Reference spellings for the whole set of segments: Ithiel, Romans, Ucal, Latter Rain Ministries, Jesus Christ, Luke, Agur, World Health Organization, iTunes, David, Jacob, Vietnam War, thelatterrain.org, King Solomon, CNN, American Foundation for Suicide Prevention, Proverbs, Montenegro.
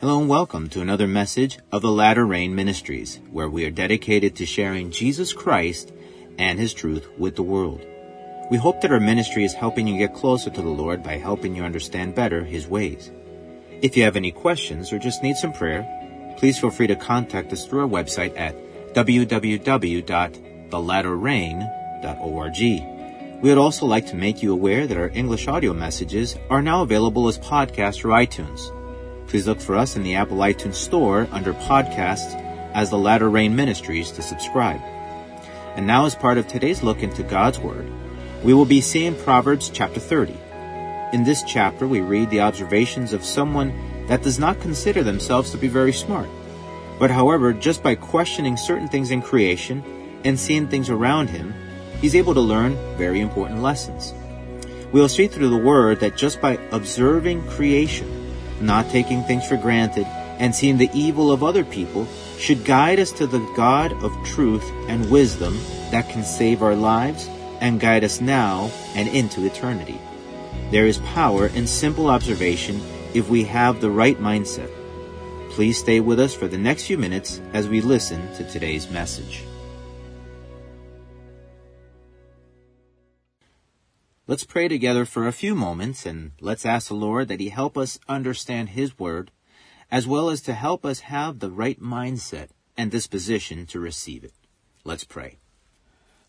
Hello and welcome to another message of the Latter Rain Ministries, where we are dedicated to sharing Jesus Christ and His truth with the world. We hope that our ministry is helping you get closer to the Lord by helping you understand better His ways. If you have any questions or just need some prayer, please feel free to contact us through our website at www.thelatterrain.org. We would also like to make you aware that our English audio messages are now available as podcasts for iTunes. Please look for us in the Apple iTunes Store under Podcasts as the Latter Rain Ministries to subscribe. And now, as part of today's look into God's Word, we will be seeing Proverbs chapter 30. In this chapter, we read the observations of someone that does not consider themselves to be very smart, but however, just by questioning certain things in creation and seeing things around him, he's able to learn very important lessons. We'll see through the Word that just by observing creation, not taking things for granted, and seeing the evil of other people should guide us to the God of truth and wisdom that can save our lives and guide us now and into eternity. There is power in simple observation if we have the right mindset. Please stay with us for the next few minutes as we listen to today's message. Let's pray together for a few moments, and let's ask the Lord that He help us understand His Word, as well as to help us have the right mindset and disposition to receive it. Let's pray.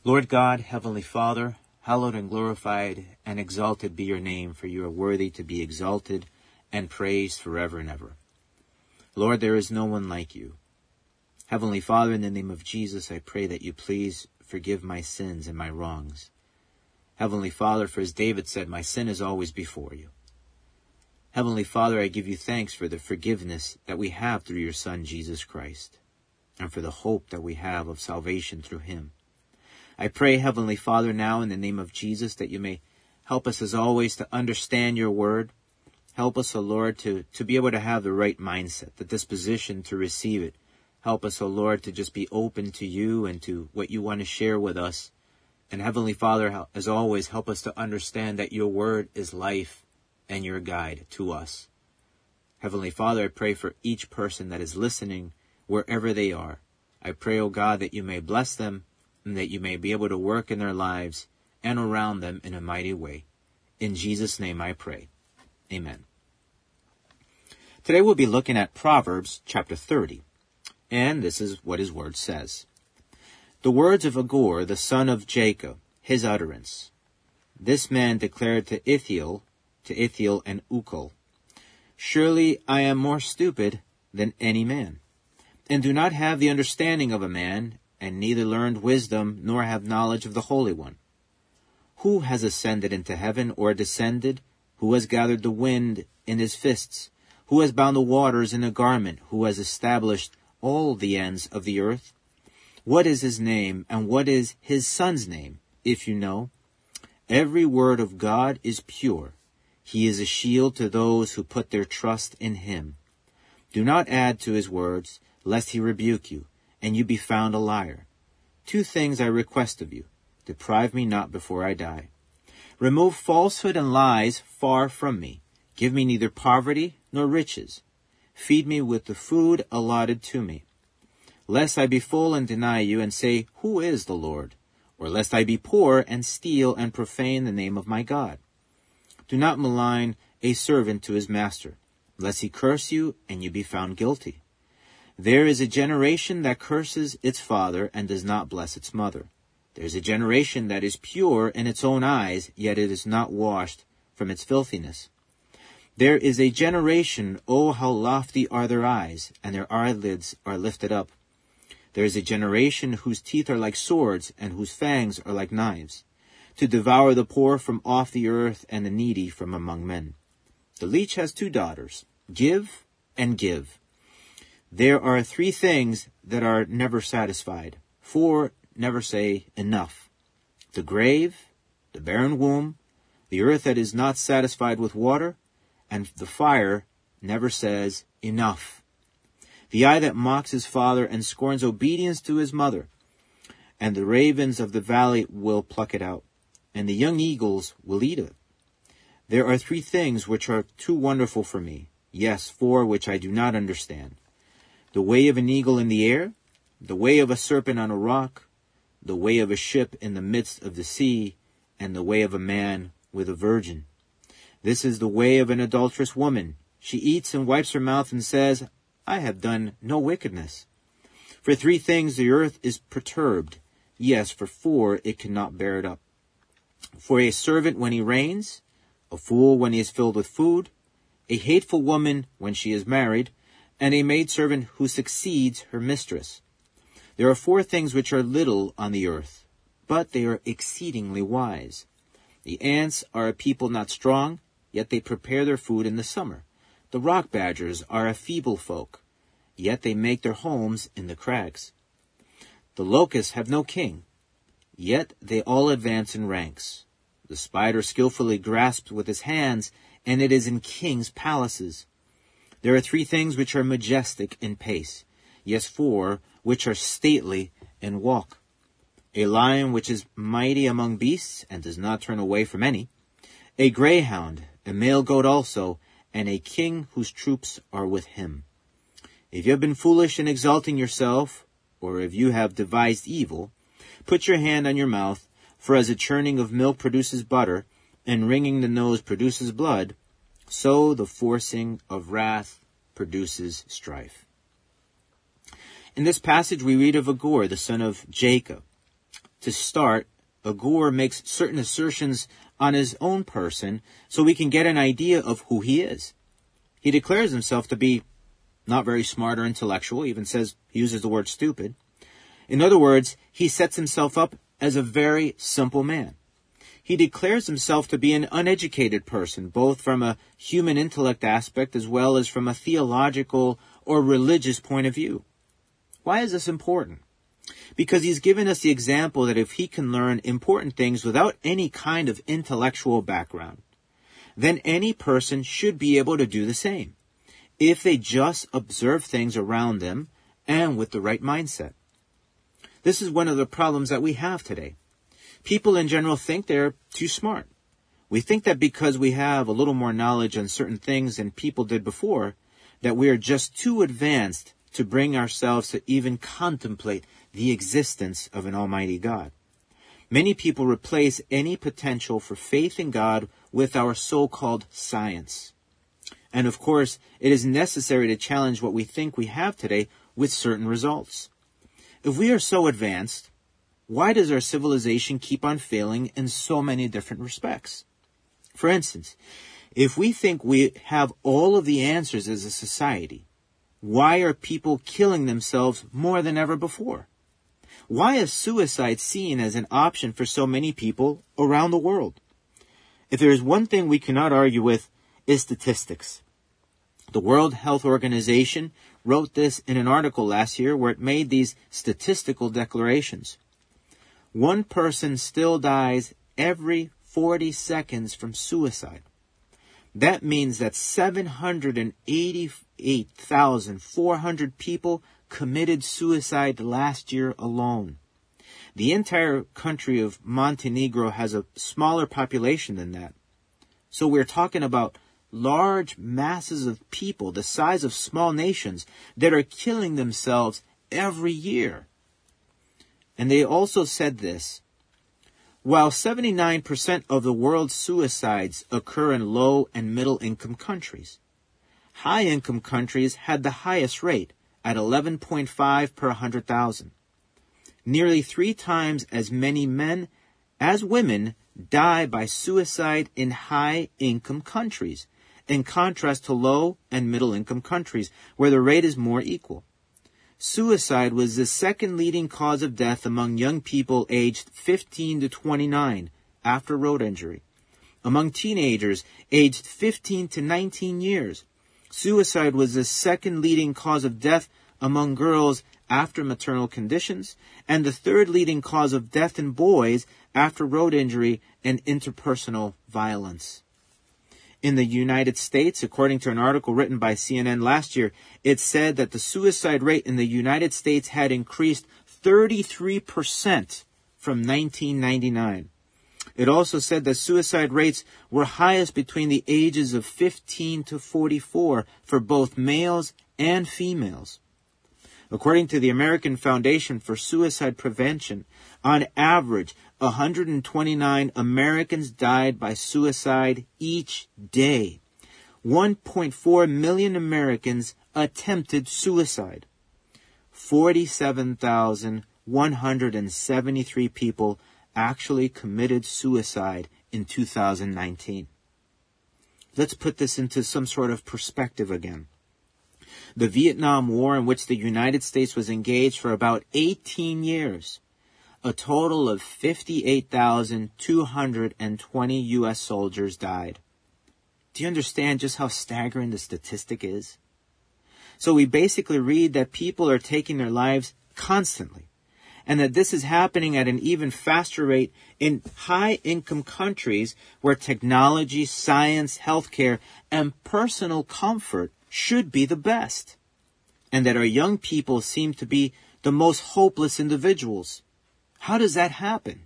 Lord God, Heavenly Father, hallowed and glorified and exalted be your name, for you are worthy to be exalted and praised forever and ever. Lord, there is no one like you. Heavenly Father, in the name of Jesus, I pray that you please forgive my sins and my wrongs. Heavenly Father, for as David said, my sin is always before you. Heavenly Father, I give you thanks for the forgiveness that we have through your Son, Jesus Christ, and for the hope that we have of salvation through him. I pray, Heavenly Father, now in the name of Jesus, that you may help us as always to understand your word. Help us, O Lord, to be able to have the right mindset, the disposition to receive it. Help us, O Lord, to just be open to you and to what you want to share with us. And Heavenly Father, as always, help us to understand that your word is life and your guide to us. Heavenly Father, I pray for each person that is listening, wherever they are. I pray, O God, that you may bless them and that you may be able to work in their lives and around them in a mighty way. In Jesus' name I pray. Amen. Today we'll be looking at Proverbs chapter 30, and this is what his word says. The words of Agur, the son of Jacob, his utterance. This man declared to Ithiel and Ucal, surely I am more stupid than any man, and do not have the understanding of a man, and neither learned wisdom, nor have knowledge of the Holy One. Who has ascended into heaven, or descended? Who has gathered the wind in his fists? Who has bound the waters in a garment? Who has established all the ends of the earth? What is his name, and what is his son's name, if you know? Every word of God is pure. He is a shield to those who put their trust in him. Do not add to his words, lest he rebuke you, and you be found a liar. Two things I request of you. Deprive me not before I die. Remove falsehood and lies far from me. Give me neither poverty nor riches. Feed me with the food allotted to me. Lest I be full and deny you and say, who is the Lord? Or lest I be poor and steal and profane the name of my God. Do not malign a servant to his master, lest he curse you and you be found guilty. There is a generation that curses its father and does not bless its mother. There is a generation that is pure in its own eyes, yet it is not washed from its filthiness. There is a generation, oh, how lofty are their eyes, and their eyelids are lifted up. There is a generation whose teeth are like swords and whose fangs are like knives, to devour the poor from off the earth and the needy from among men. The leech has two daughters, give and give. There are three things that are never satisfied, four never say enough. The grave, the barren womb, the earth that is not satisfied with water, and the fire never says enough. The eye that mocks his father and scorns obedience to his mother, and the ravens of the valley will pluck it out, and the young eagles will eat it. There are three things which are too wonderful for me, yes, four which I do not understand. The way of an eagle in the air, the way of a serpent on a rock, the way of a ship in the midst of the sea, and the way of a man with a virgin. This is the way of an adulterous woman. She eats and wipes her mouth and says, I have done no wickedness. For three things the earth is perturbed. Yes, for four it cannot bear it up. For a servant when he reigns, a fool when he is filled with food, a hateful woman when she is married, and a maidservant who succeeds her mistress. There are four things which are little on the earth, but they are exceedingly wise. The ants are a people not strong, yet they prepare their food in the summer. The rock badgers are a feeble folk, yet they make their homes in the crags. The locusts have no king, yet they all advance in ranks. The spider skillfully grasps with his hands, and it is in kings' palaces. There are three things which are majestic in pace, yes, four, which are stately in walk. A lion which is mighty among beasts, and does not turn away from any. A greyhound, a male goat also, and a king whose troops are with him. If you have been foolish in exalting yourself, or if you have devised evil, put your hand on your mouth, for as the churning of milk produces butter, and wringing the nose produces blood, so the forcing of wrath produces strife. In this passage we read of Agur, the son of Jacob. To start, Agur makes certain assertions on his own person so we can get an idea of who he is. He declares himself to be not very smart or intellectual, even says he uses the word stupid. In other words, he sets himself up as a very simple man. He declares himself to be an uneducated person, both from a human intellect aspect as well as from a theological or religious point of view. Why is this important? Because he's given us the example that if he can learn important things without any kind of intellectual background, then any person should be able to do the same, if they just observe things around them and with the right mindset. This is one of the problems that we have today. People in general think they're too smart. We think that because we have a little more knowledge on certain things than people did before, that we are just too advanced to bring ourselves to even contemplate the existence of an almighty God. Many people replace any potential for faith in God with our so-called science. And of course, it is necessary to challenge what we think we have today with certain results. If we are so advanced, why does our civilization keep on failing in so many different respects? For instance, if we think we have all of the answers as a society, why are people killing themselves more than ever before? Why is suicide seen as an option for so many people around the world? If there is one thing we cannot argue with, is statistics. The World Health Organization wrote this in an article last year where it made these statistical declarations. One person still dies every 40 seconds from suicide. That means that 788,400 people committed suicide last year alone. The entire country of Montenegro has a smaller population than that. So we're talking about large masses of people the size of small nations that are killing themselves every year. And they also said this. While 79% of the world's suicides occur in low and middle income countries, high-income countries had the highest rate at 11.5 per 100,000. Nearly three times as many men as women die by suicide in high-income countries, in contrast to low and middle-income countries, where the rate is more equal. Suicide was the second leading cause of death among young people aged 15 to 29 after road injury. Among teenagers aged 15 to 19 years, suicide was the second leading cause of death among girls after maternal conditions, and the third leading cause of death in boys after road injury and interpersonal violence. In the United States, according to an article written by CNN last year, it said that the suicide rate in the United States had increased 33% from 1999. It also said that suicide rates were highest between the ages of 15 to 44 for both males and females. According to the American Foundation for Suicide Prevention, on average, 129 Americans died by suicide each day. 1.4 million Americans attempted suicide. 47,173 people actually committed suicide in 2019. Let's put this into some sort of perspective again. The Vietnam War, in which the United States was engaged for about 18 years, a total of 58,220 U.S. soldiers died. Do you understand just how staggering the statistic is? So we basically read that people are taking their lives constantly, and that this is happening at an even faster rate in high-income countries where technology, science, healthcare, and personal comfort should be the best, and that our young people seem to be the most hopeless individuals. How does that happen?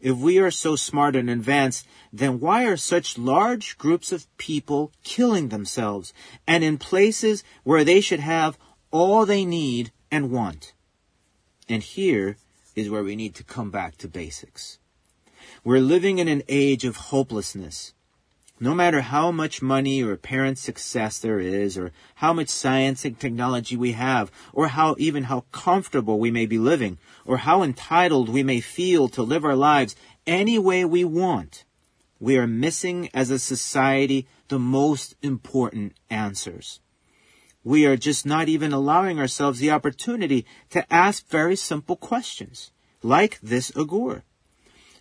If we are so smart and advanced, then why are such large groups of people killing themselves, and in places where they should have all they need and want? And here is where we need to come back to basics. We're living in an age of hopelessness. No matter how much money or parent success there is, or how much science and technology we have, or how comfortable we may be living, or how entitled we may feel to live our lives any way we want, we are missing as a society the most important answers. We are just not even allowing ourselves the opportunity to ask very simple questions, like this Agur.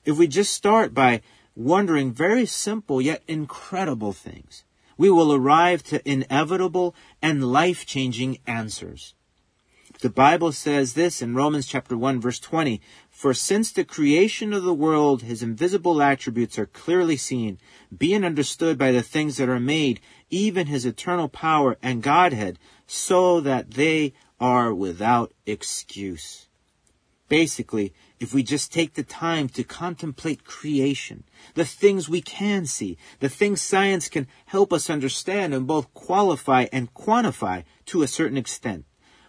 If we just start by wondering very simple yet incredible things, we will arrive to inevitable and life-changing answers. The Bible says this in Romans chapter 1, verse 20, "For since the creation of the world, his invisible attributes are clearly seen, being understood by the things that are made, even his eternal power and Godhead, so that they are without excuse." Basically, if we just take the time to contemplate creation, the things we can see, the things science can help us understand and both qualify and quantify to a certain extent,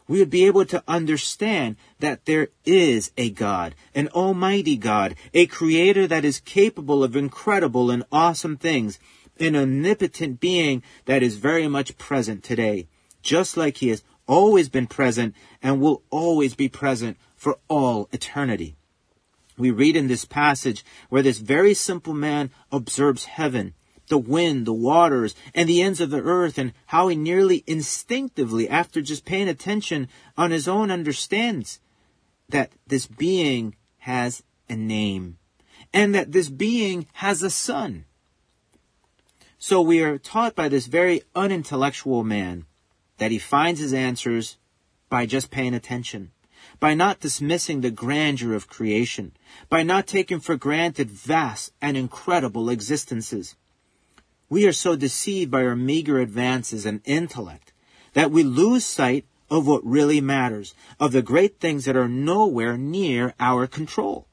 we would be able to understand that there is a God, an almighty God, a creator that is capable of incredible and awesome things, an omnipotent being that is very much present today, just like he has always been present and will always be present for all eternity. We read in this passage where this very simple man observes heaven, the wind, the waters, and the ends of the earth, and how he nearly instinctively, after just paying attention on his own, understands that this being has a name, and that this being has a son. So we are taught by this very unintellectual man that he finds his answers by just paying attention, by not dismissing the grandeur of creation, by not taking for granted vast and incredible existences. We are so deceived by our meager advances in intellect that we lose sight of what really matters, of the great things that are nowhere near our control.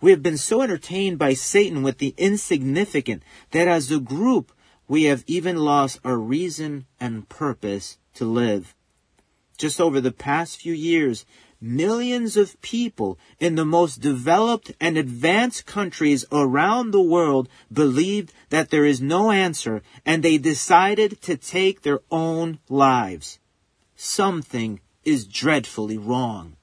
We have been so entertained by Satan with the insignificant that as a group we have even lost our reason and purpose to live. Just over the past few years, millions of people in the most developed and advanced countries around the world believed that there is no answer, and they decided to take their own lives. Something is dreadfully wrong.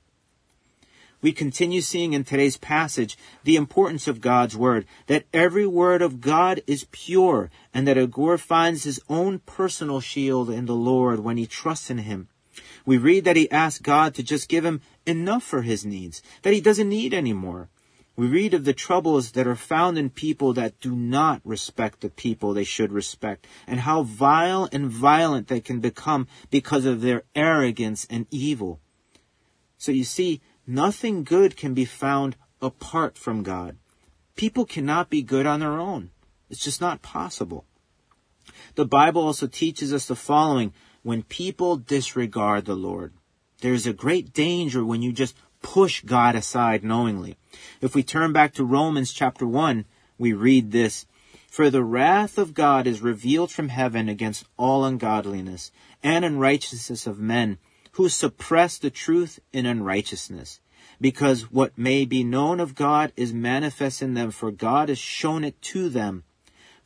We continue seeing in today's passage the importance of God's word, that every word of God is pure, and that Agur finds his own personal shield in the Lord when he trusts in him. We read that he asked God to just give him enough for his needs, that he doesn't need any more. We read of the troubles that are found in people that do not respect the people they should respect, and how vile and violent they can become because of their arrogance and evil. So you see, nothing good can be found apart from God. People cannot be good on their own. It's just not possible. The Bible also teaches us the following. When people disregard the Lord, there is a great danger when you just push God aside knowingly. If we turn back to Romans chapter 1, we read this: "For the wrath of God is revealed from heaven against all ungodliness and unrighteousness of men who suppress the truth in unrighteousness, because what may be known of God is manifest in them, for God has shown it to them.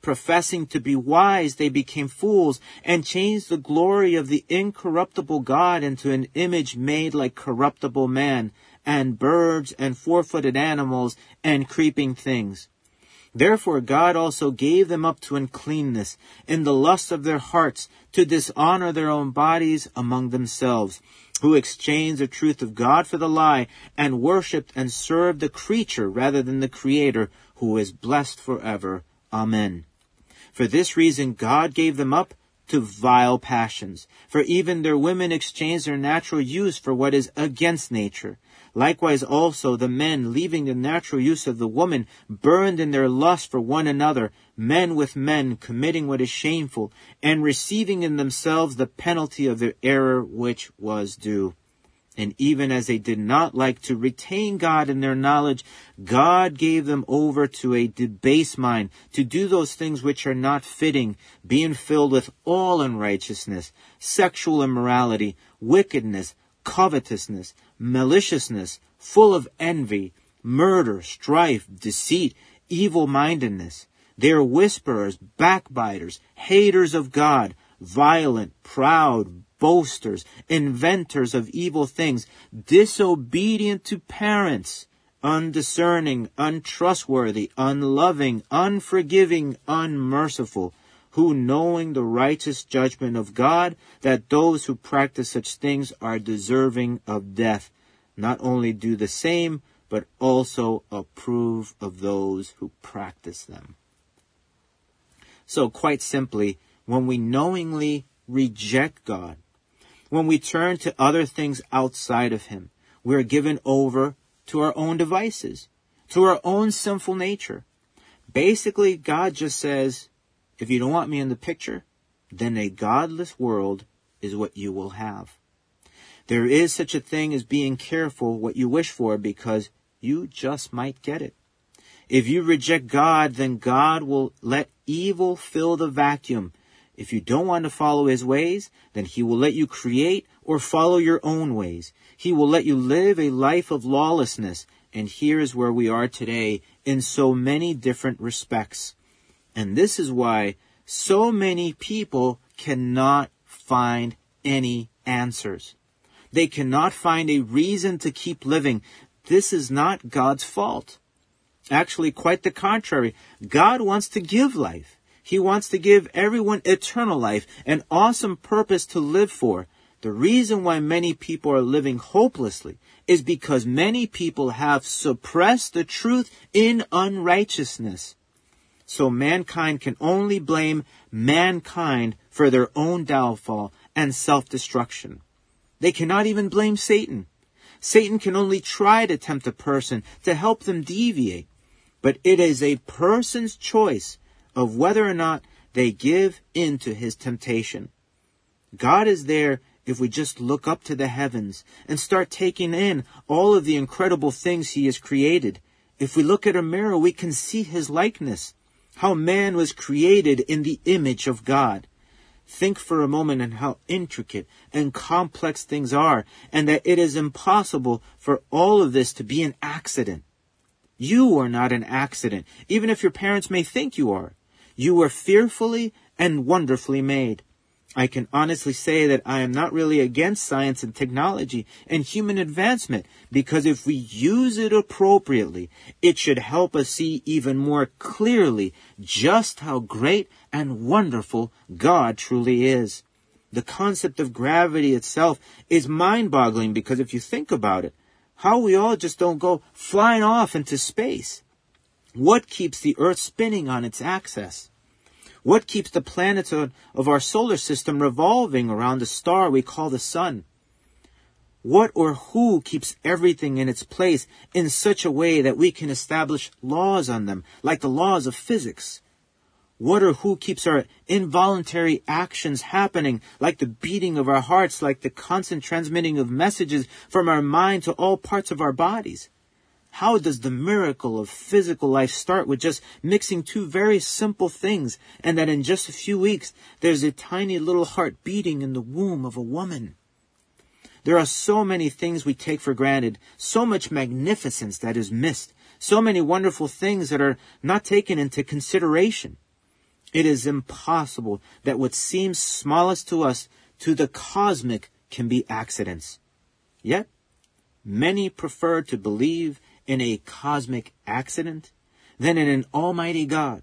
Professing to be wise, they became fools, and changed the glory of the incorruptible God into an image made like corruptible man, and birds, and four-footed animals, and creeping things. Therefore God also gave them up to uncleanness, in the lust of their hearts, to dishonor their own bodies among themselves, who exchanged the truth of God for the lie, and worshipped and served the creature rather than the Creator, who is blessed forever. Amen. For this reason God gave them up to vile passions, for even their women exchanged their natural use for what is against nature. Likewise also the men, leaving the natural use of the woman, burned in their lust for one another, men with men, committing what is shameful, and receiving in themselves the penalty of their error which was due. And even as they did not like to retain God in their knowledge, God gave them over to a debased mind, to do those things which are not fitting, being filled with all unrighteousness, sexual immorality, wickedness, covetousness, maliciousness, full of envy, murder, strife, deceit, evil-mindedness. They are whisperers, backbiters, haters of God, violent, proud, boasters, inventors of evil things, disobedient to parents, undiscerning, untrustworthy, unloving, unforgiving, unmerciful, who, knowing the righteous judgment of God, that those who practice such things are deserving of death, not only do the same, but also approve of those who practice them." So quite simply, when we knowingly reject God, when we turn to other things outside of him, we are given over to our own devices, to our own sinful nature. Basically, God just says, if you don't want me in the picture, then a godless world is what you will have. There is such a thing as being careful what you wish for, because you just might get it. If you reject God, then God will let evil fill the vacuum. If you don't want to follow his ways, then he will let you create or follow your own ways. He will let you live a life of lawlessness. And here is where we are today in so many different respects. And this is why so many people cannot find any answers. They cannot find a reason to keep living. This is not God's fault. Actually, quite the contrary. God wants to give life. He wants to give everyone eternal life, an awesome purpose to live for. The reason why many people are living hopelessly is because many people have suppressed the truth in unrighteousness. So mankind can only blame mankind for their own downfall and self-destruction. They cannot even blame Satan. Satan can only try to tempt a person to help them deviate. But it is a person's choice of whether or not they give in to his temptation. God is there if we just look up to the heavens and start taking in all of the incredible things he has created. If we look at a mirror, we can see his likeness, how man was created in the image of God. Think for a moment on how intricate and complex things are, and that it is impossible for all of this to be an accident. You are not an accident, even if your parents may think you are. You were fearfully and wonderfully made. I can honestly say that I am not really against science and technology and human advancement, because if we use it appropriately, it should help us see even more clearly just how great and wonderful God truly is. The concept of gravity itself is mind-boggling, because if you think about it, how we all just don't go flying off into space. What keeps the earth spinning on its axis? What keeps the planets of our solar system revolving around the star we call the sun? What or who keeps everything in its place in such a way that we can establish laws on them, like the laws of physics? What or who keeps our involuntary actions happening, like the beating of our hearts, like the constant transmitting of messages from our mind to all parts of our bodies? How does the miracle of physical life start with just mixing two very simple things, and that in just a few weeks, there's a tiny little heart beating in the womb of a woman? There are so many things we take for granted, so much magnificence that is missed, so many wonderful things that are not taken into consideration. It is impossible that what seems smallest to us, to the cosmic, can be accidents. Yet, many prefer to believe in a cosmic accident than in an almighty God.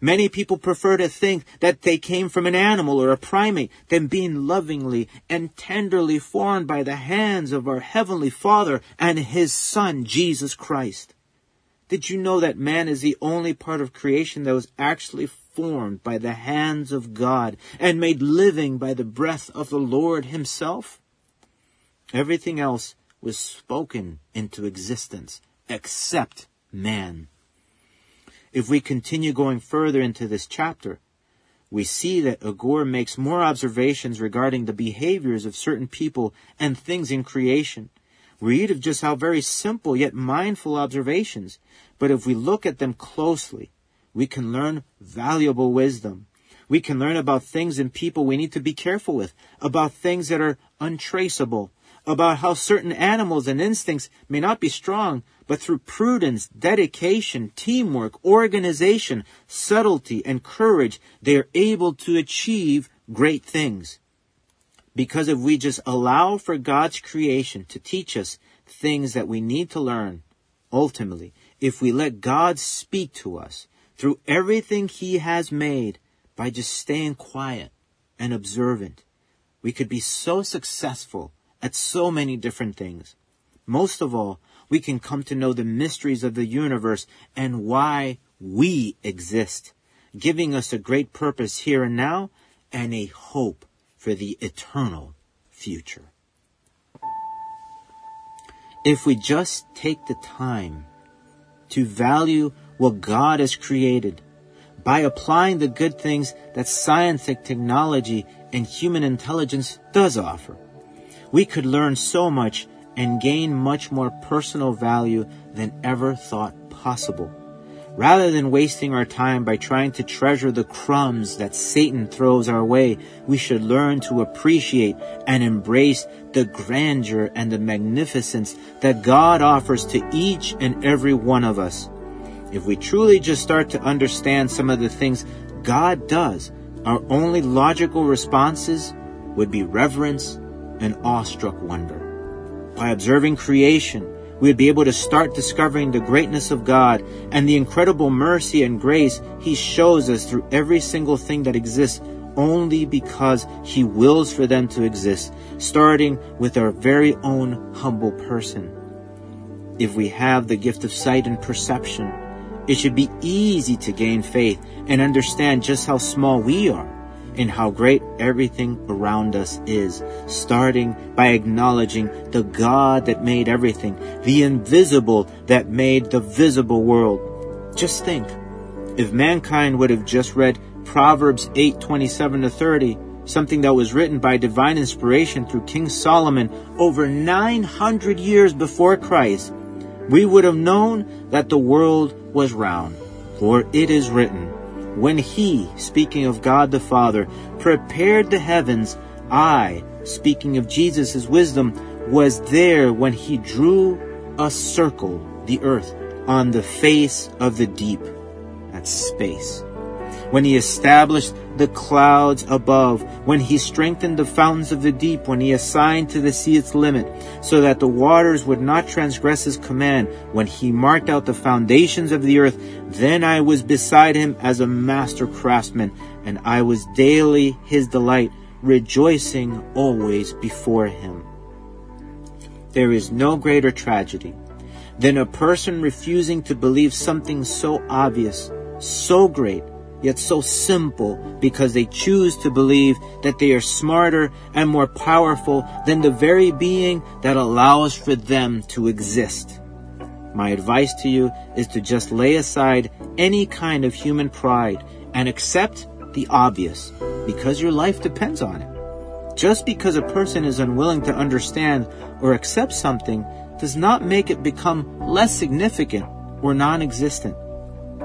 Many people prefer to think that they came from an animal or a primate than being lovingly and tenderly formed by the hands of our Heavenly Father and His Son, Jesus Christ. Did you know that man is the only part of creation that was actually formed by the hands of God and made living by the breath of the Lord Himself? Everything else was spoken into existence except man. If we continue going further into this chapter, we see that Agur makes more observations regarding the behaviors of certain people and things in creation. Read of just how very simple yet mindful observations, but if we look at them closely, we can learn valuable wisdom. We can learn about things and people we need to be careful with, about things that are untraceable, about how certain animals and instincts may not be strong, but through prudence, dedication, teamwork, organization, subtlety, and courage, they are able to achieve great things. Because if we just allow for God's creation to teach us things that we need to learn, ultimately, if we let God speak to us through everything He has made by just staying quiet and observant, we could be so successful at so many different things. Most of all, we can come to know the mysteries of the universe and why we exist, giving us a great purpose here and now and a hope for the eternal future. If we just take the time to value what God has created by applying the good things that science and technology and human intelligence does offer, we could learn so much and gain much more personal value than ever thought possible. Rather than wasting our time by trying to treasure the crumbs that Satan throws our way, we should learn to appreciate and embrace the grandeur and the magnificence that God offers to each and every one of us. If we truly just start to understand some of the things God does, our only logical responses would be reverence and awestruck wonder. By observing creation, we would be able to start discovering the greatness of God and the incredible mercy and grace He shows us through every single thing that exists only because He wills for them to exist, starting with our very own humble person. If we have the gift of sight and perception, it should be easy to gain faith and understand just how small we are and how great everything around us is, starting by acknowledging the God that made everything, the invisible that made the visible world. Just think, if mankind would have just read Proverbs 8:27-30, something that was written by divine inspiration through King Solomon over 900 years before Christ, we would have known that the world was round, for it is written, "When He," speaking of God the Father, "prepared the heavens, I," speaking of Jesus' wisdom, "was there when He drew a circle, the earth, on the face of the deep," that's space, "when He established the clouds above, when He strengthened the fountains of the deep, when He assigned to the sea its limit, so that the waters would not transgress His command, when He marked out the foundations of the earth, then I was beside Him as a master craftsman, and I was daily His delight, rejoicing always before Him." There is no greater tragedy than a person refusing to believe something so obvious, so great, yet so simple, because they choose to believe that they are smarter and more powerful than the very being that allows for them to exist. My advice to you is to just lay aside any kind of human pride and accept the obvious, because your life depends on it. Just because a person is unwilling to understand or accept something does not make it become less significant or non-existent.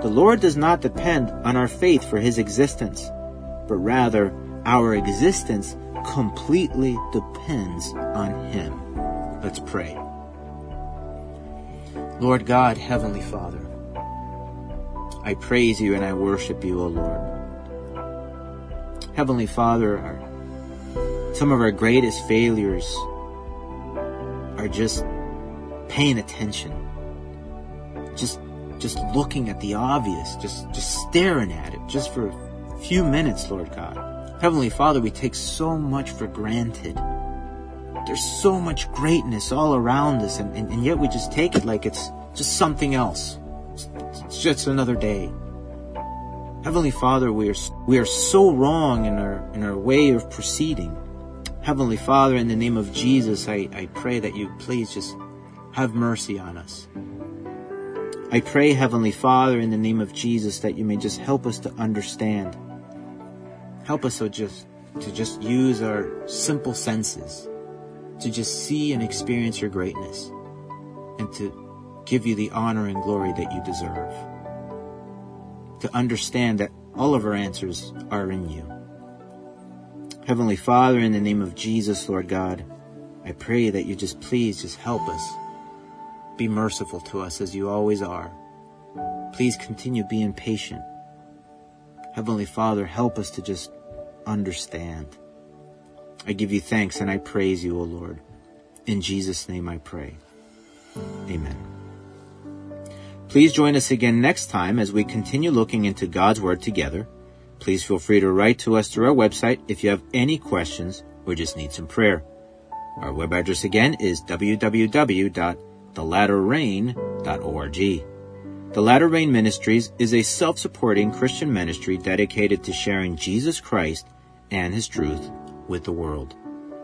The Lord does not depend on our faith for His existence, but rather our existence completely depends on Him. Let's pray. Lord God, Heavenly Father, I praise You and I worship You, O Lord. Heavenly Father, some of our greatest failures are just paying attention, just looking at the obvious, just staring at it, just for a few minutes, Lord God. Heavenly Father, we take so much for granted. There's so much greatness all around us, and yet we just take it like it's just something else. It's just another day. Heavenly Father, we are so wrong in our way of proceeding. Heavenly Father, in the name of Jesus, I pray that You please just have mercy on us. I pray, Heavenly Father, in the name of Jesus, that You may just help us to understand. Help us to just use our simple senses to just see and experience Your greatness and to give You the honor and glory that You deserve. To understand that all of our answers are in You. Heavenly Father, in the name of Jesus, Lord God, I pray that You just please just help us. Be merciful to us as You always are. Please continue being patient. Heavenly Father, help us to just understand. I give You thanks and I praise You, O Lord. In Jesus' name I pray. Amen. Please join us again next time as we continue looking into God's Word together. Please feel free to write to us through our website if you have any questions or just need some prayer. Our web address again is www.thelatterrain.org. The Latter Rain Ministries is a self-supporting Christian ministry dedicated to sharing Jesus Christ and His truth with the world.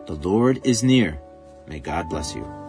The Lord is near. May God bless you.